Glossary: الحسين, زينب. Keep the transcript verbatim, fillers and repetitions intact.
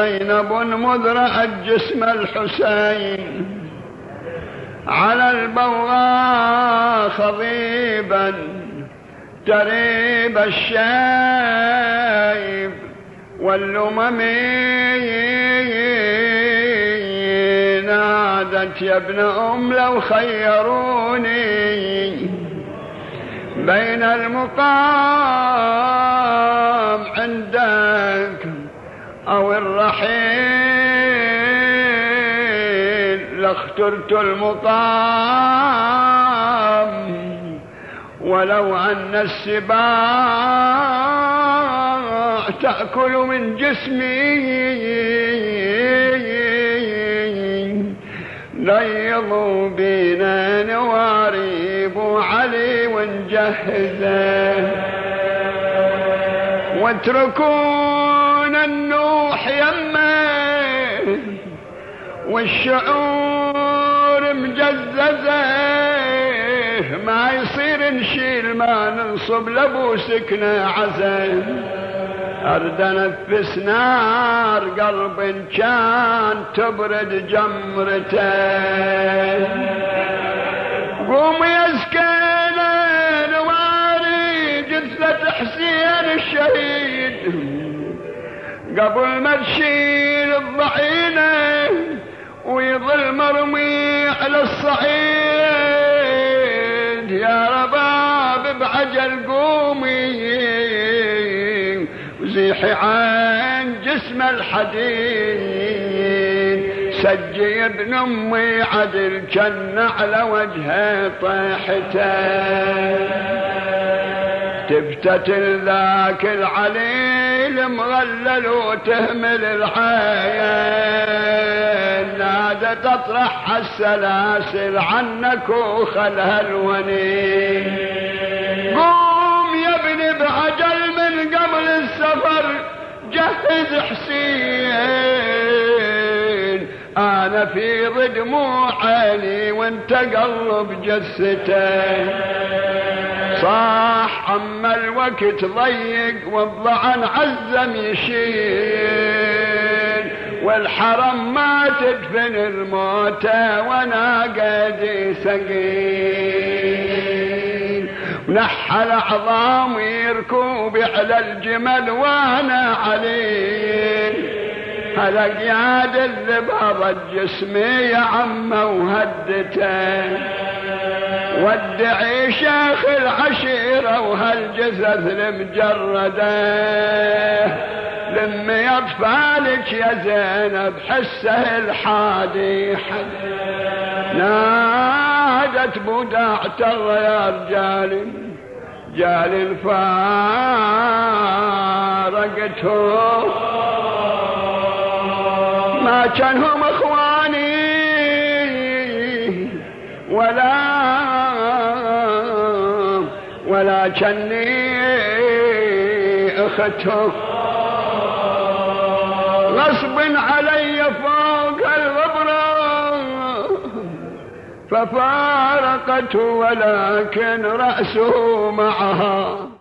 زينب مذ رأت جسم الحسين على البغاء خضيبا تريب الشايب واللممي نادت يا ابن أم لو خيروني بين المقام عندك أو الرحيل لاخترت المقام ولو أن السباع تأكل من جسمي ليضوا بنا نواريب علي ونجهزه واتركونا النوح يمه والشعور مجززه ما يصير نشيل ما ننصب لابو سكنه عزم أرد أنفس نار قلب كان تبرد جمرته قوم يسكن نواري جثة حسين الشهيد قبل ما تشيل الضعينة ويظل مرمي على الصعيد يا رباب بعجل قومي زيحي عن جسم الحديد سجي ابن امي عدل كن على وجهه طيحته تفتتل ذاك العليل مغلل وتهمل العين نادت تطرح السلاسل عنك وخلها الونين قوم يا ابني بعجل من قبل السفر جهز حسين انا افيض دموعي وانت قلب جثته صاح اما الوقت ضيق والظعن عزم يشيل والحرم ما تدفن الموتى وانا قد ثقيل نحل عظامي ركوبي على الجمل وانا عليه هل قياد الذبابة الجسمي يا عمه وهدته وادعي شيخ العشيرة وهالجثث المجردة لمي اطفالك يا زينب حسه الحادي نادت بدعت الغيار جالي جالي الفارقتهم ما كانهم اخواني ولا ولا كاني اختهم غصب علي فوق الغبره ففارقته ولكن رأسه معها.